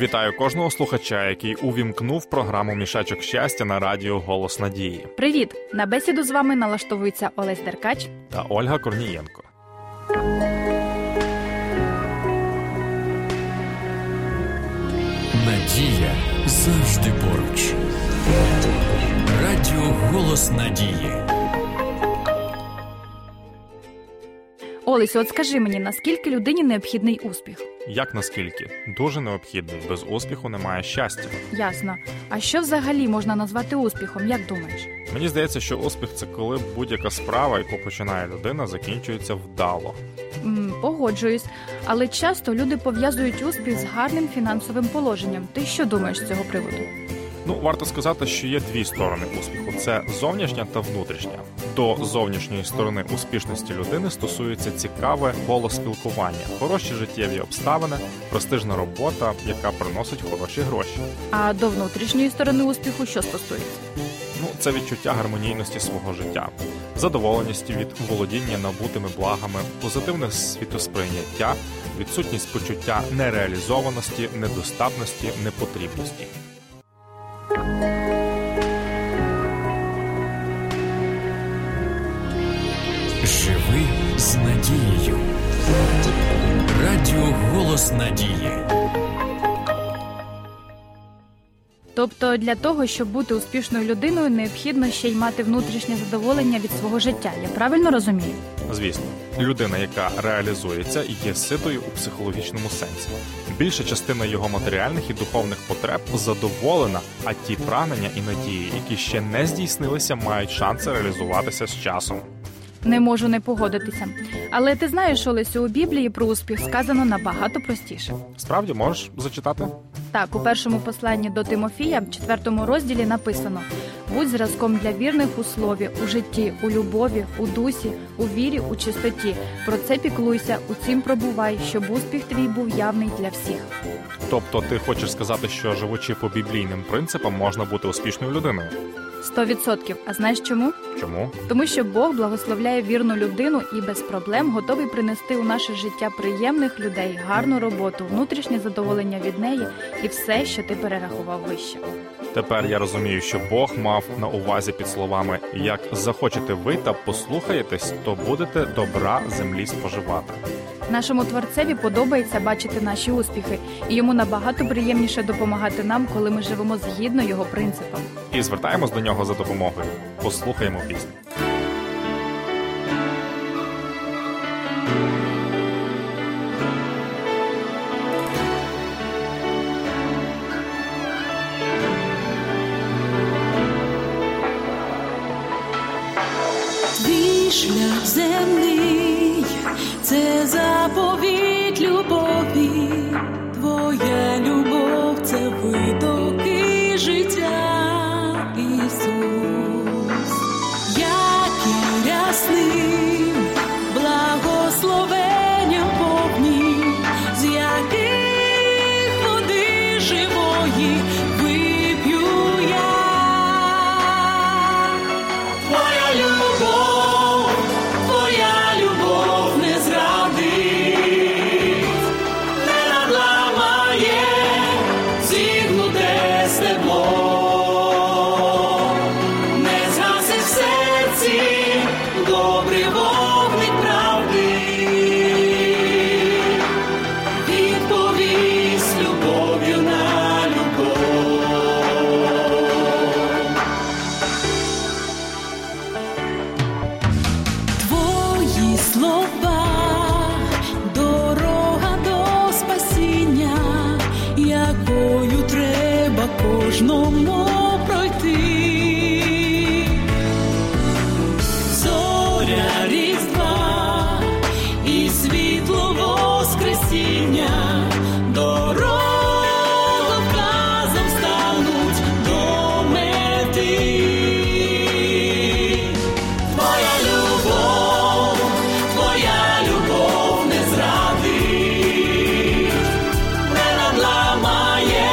Вітаю кожного слухача, який увімкнув програму «Мішачок щастя» на радіо «Голос Надії». Привіт! На бесіду з вами налаштовуються Олесь Деркач та Ольга Корнієнко. Надія завжди поруч. Радіо «Голос Надії». Олесю, от скажи мені, наскільки людині необхідний успіх? Як наскільки? Дуже необхідний. Без успіху немає щастя. Ясно. А що взагалі можна назвати успіхом, як думаєш? Мені здається, що успіх – це коли будь-яка справа, яку починає людина, закінчується вдало. Погоджуюсь. Але часто люди пов'язують успіх з гарним фінансовим положенням. Ти що думаєш з цього приводу? Варто сказати, що є дві сторони успіху – це зовнішня та внутрішня. До зовнішньої сторони успішності людини стосується цікаве коло спілкування, хороші життєві обставини, престижна робота, яка приносить хороші гроші. А до внутрішньої сторони успіху що стосується? Це відчуття гармонійності свого життя, задоволеності від володіння набутими благами, позитивне світосприйняття, відсутність почуття нереалізованості, недостатності, непотрібності. Живи з надією. Радіо «Голос Надії». Тобто для того, щоб бути успішною людиною, необхідно ще й мати внутрішнє задоволення від свого життя. Я правильно розумію? Звісно. Людина, яка реалізується, є ситою у психологічному сенсі. Більша частина його матеріальних і духовних потреб задоволена, а ті прагнення і надії, які ще не здійснилися, мають шанси реалізуватися з часом. Не можу не погодитися. Але ти знаєш, Олесю, у Біблії про успіх сказано набагато простіше. Справді, можеш зачитати? Так, у першому посланні до Тимофія, 4 розділі написано: «Будь зразком для вірних у слові, у житті, у любові, у дусі, у вірі, у чистоті. Про це піклуйся, у цім пробувай, щоб успіх твій був явний для всіх». Тобто ти хочеш сказати, що живучи по біблійним принципам можна бути успішною людиною? 100%. А знаєш чому? Чому? Тому що Бог благословляє вірну людину і без проблем готовий принести у наше життя приємних людей, гарну роботу, внутрішнє задоволення від неї і все, що ти перерахував вище. Тепер я розумію, що Бог мав на увазі під словами «Як захочете ви та послухаєтесь, то будете добра землі споживати». Нашому Творцеві подобається бачити наші успіхи, і йому набагато приємніше допомагати нам, коли ми живемо згідно його принципам. І звертаємось до нього за допомогою. Послухаємо пісню. Твій шлях земний – це заповідь любові. Твоя любов – це витоки життя. Ісус, як і рясним, благословенням повні, з яких води живої вип'ю я. Твоя любов не зрадить, не надламає зігнуте стебло. Кожному пройти зоря різдва і світло воскресіння, дорога вказом стануть до мети. Твоя любов не зрадить, не надламає.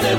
Stay.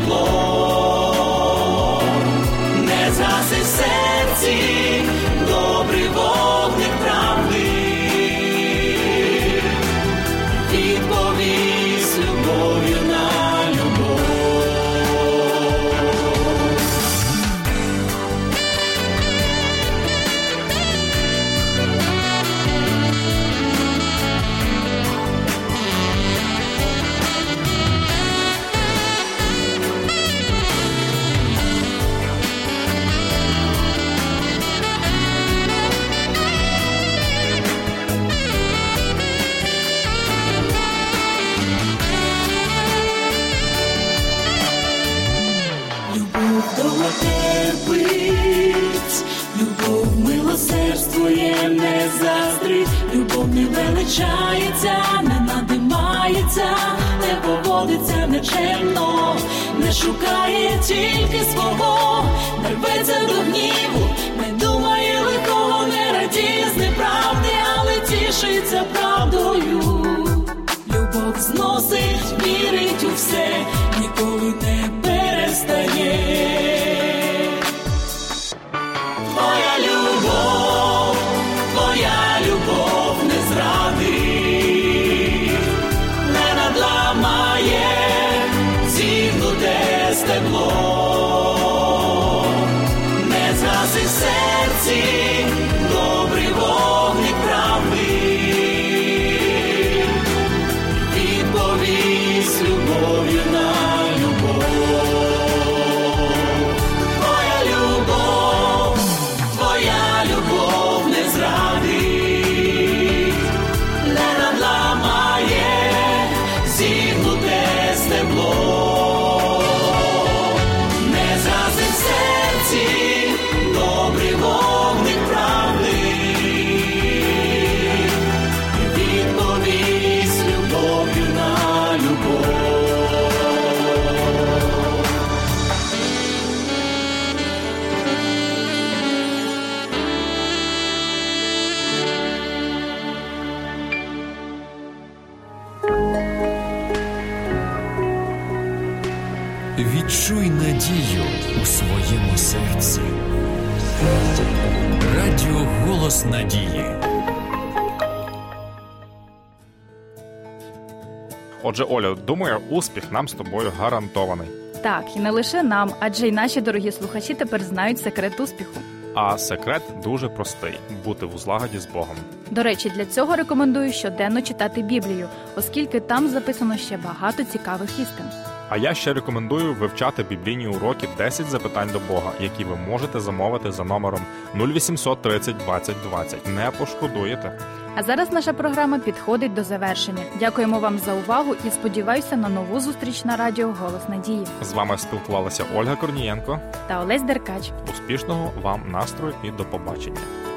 мене не заздрить, любов не величається, не надимається, не поводиться нечемно, не шукає тільки свого, не рветься до гніву, не думає лихого, не радіє з неправди, але тішиться правдою. Любов зносить, вірить у все, ніколи не перестає. Не згаси в серці добрий вогник правди, відповість любов'ю на любов. Твоя любов, твоя любов не зрадить, не надламає, зігнуте стебло. Відчуй надію у своєму серці. Радіо «Голос Надії». Отже, Оля, думаю, успіх нам з тобою гарантований. Так, і не лише нам, адже й наші дорогі слухачі тепер знають секрет успіху. А секрет дуже простий – бути в злагоді з Богом. До речі, для цього рекомендую щоденно читати Біблію, оскільки там записано ще багато цікавих істин. А я ще рекомендую вивчати біблійні уроки «10 запитань до Бога», які ви можете замовити за номером 0800 30 20 20. Не пошкодуєте. А зараз наша програма підходить до завершення. Дякуємо вам за увагу і сподіваюся на нову зустріч на радіо «Голос Надії». З вами спілкувалися Ольга Корнієнко та Олесь Деркач. Успішного вам настрою і до побачення.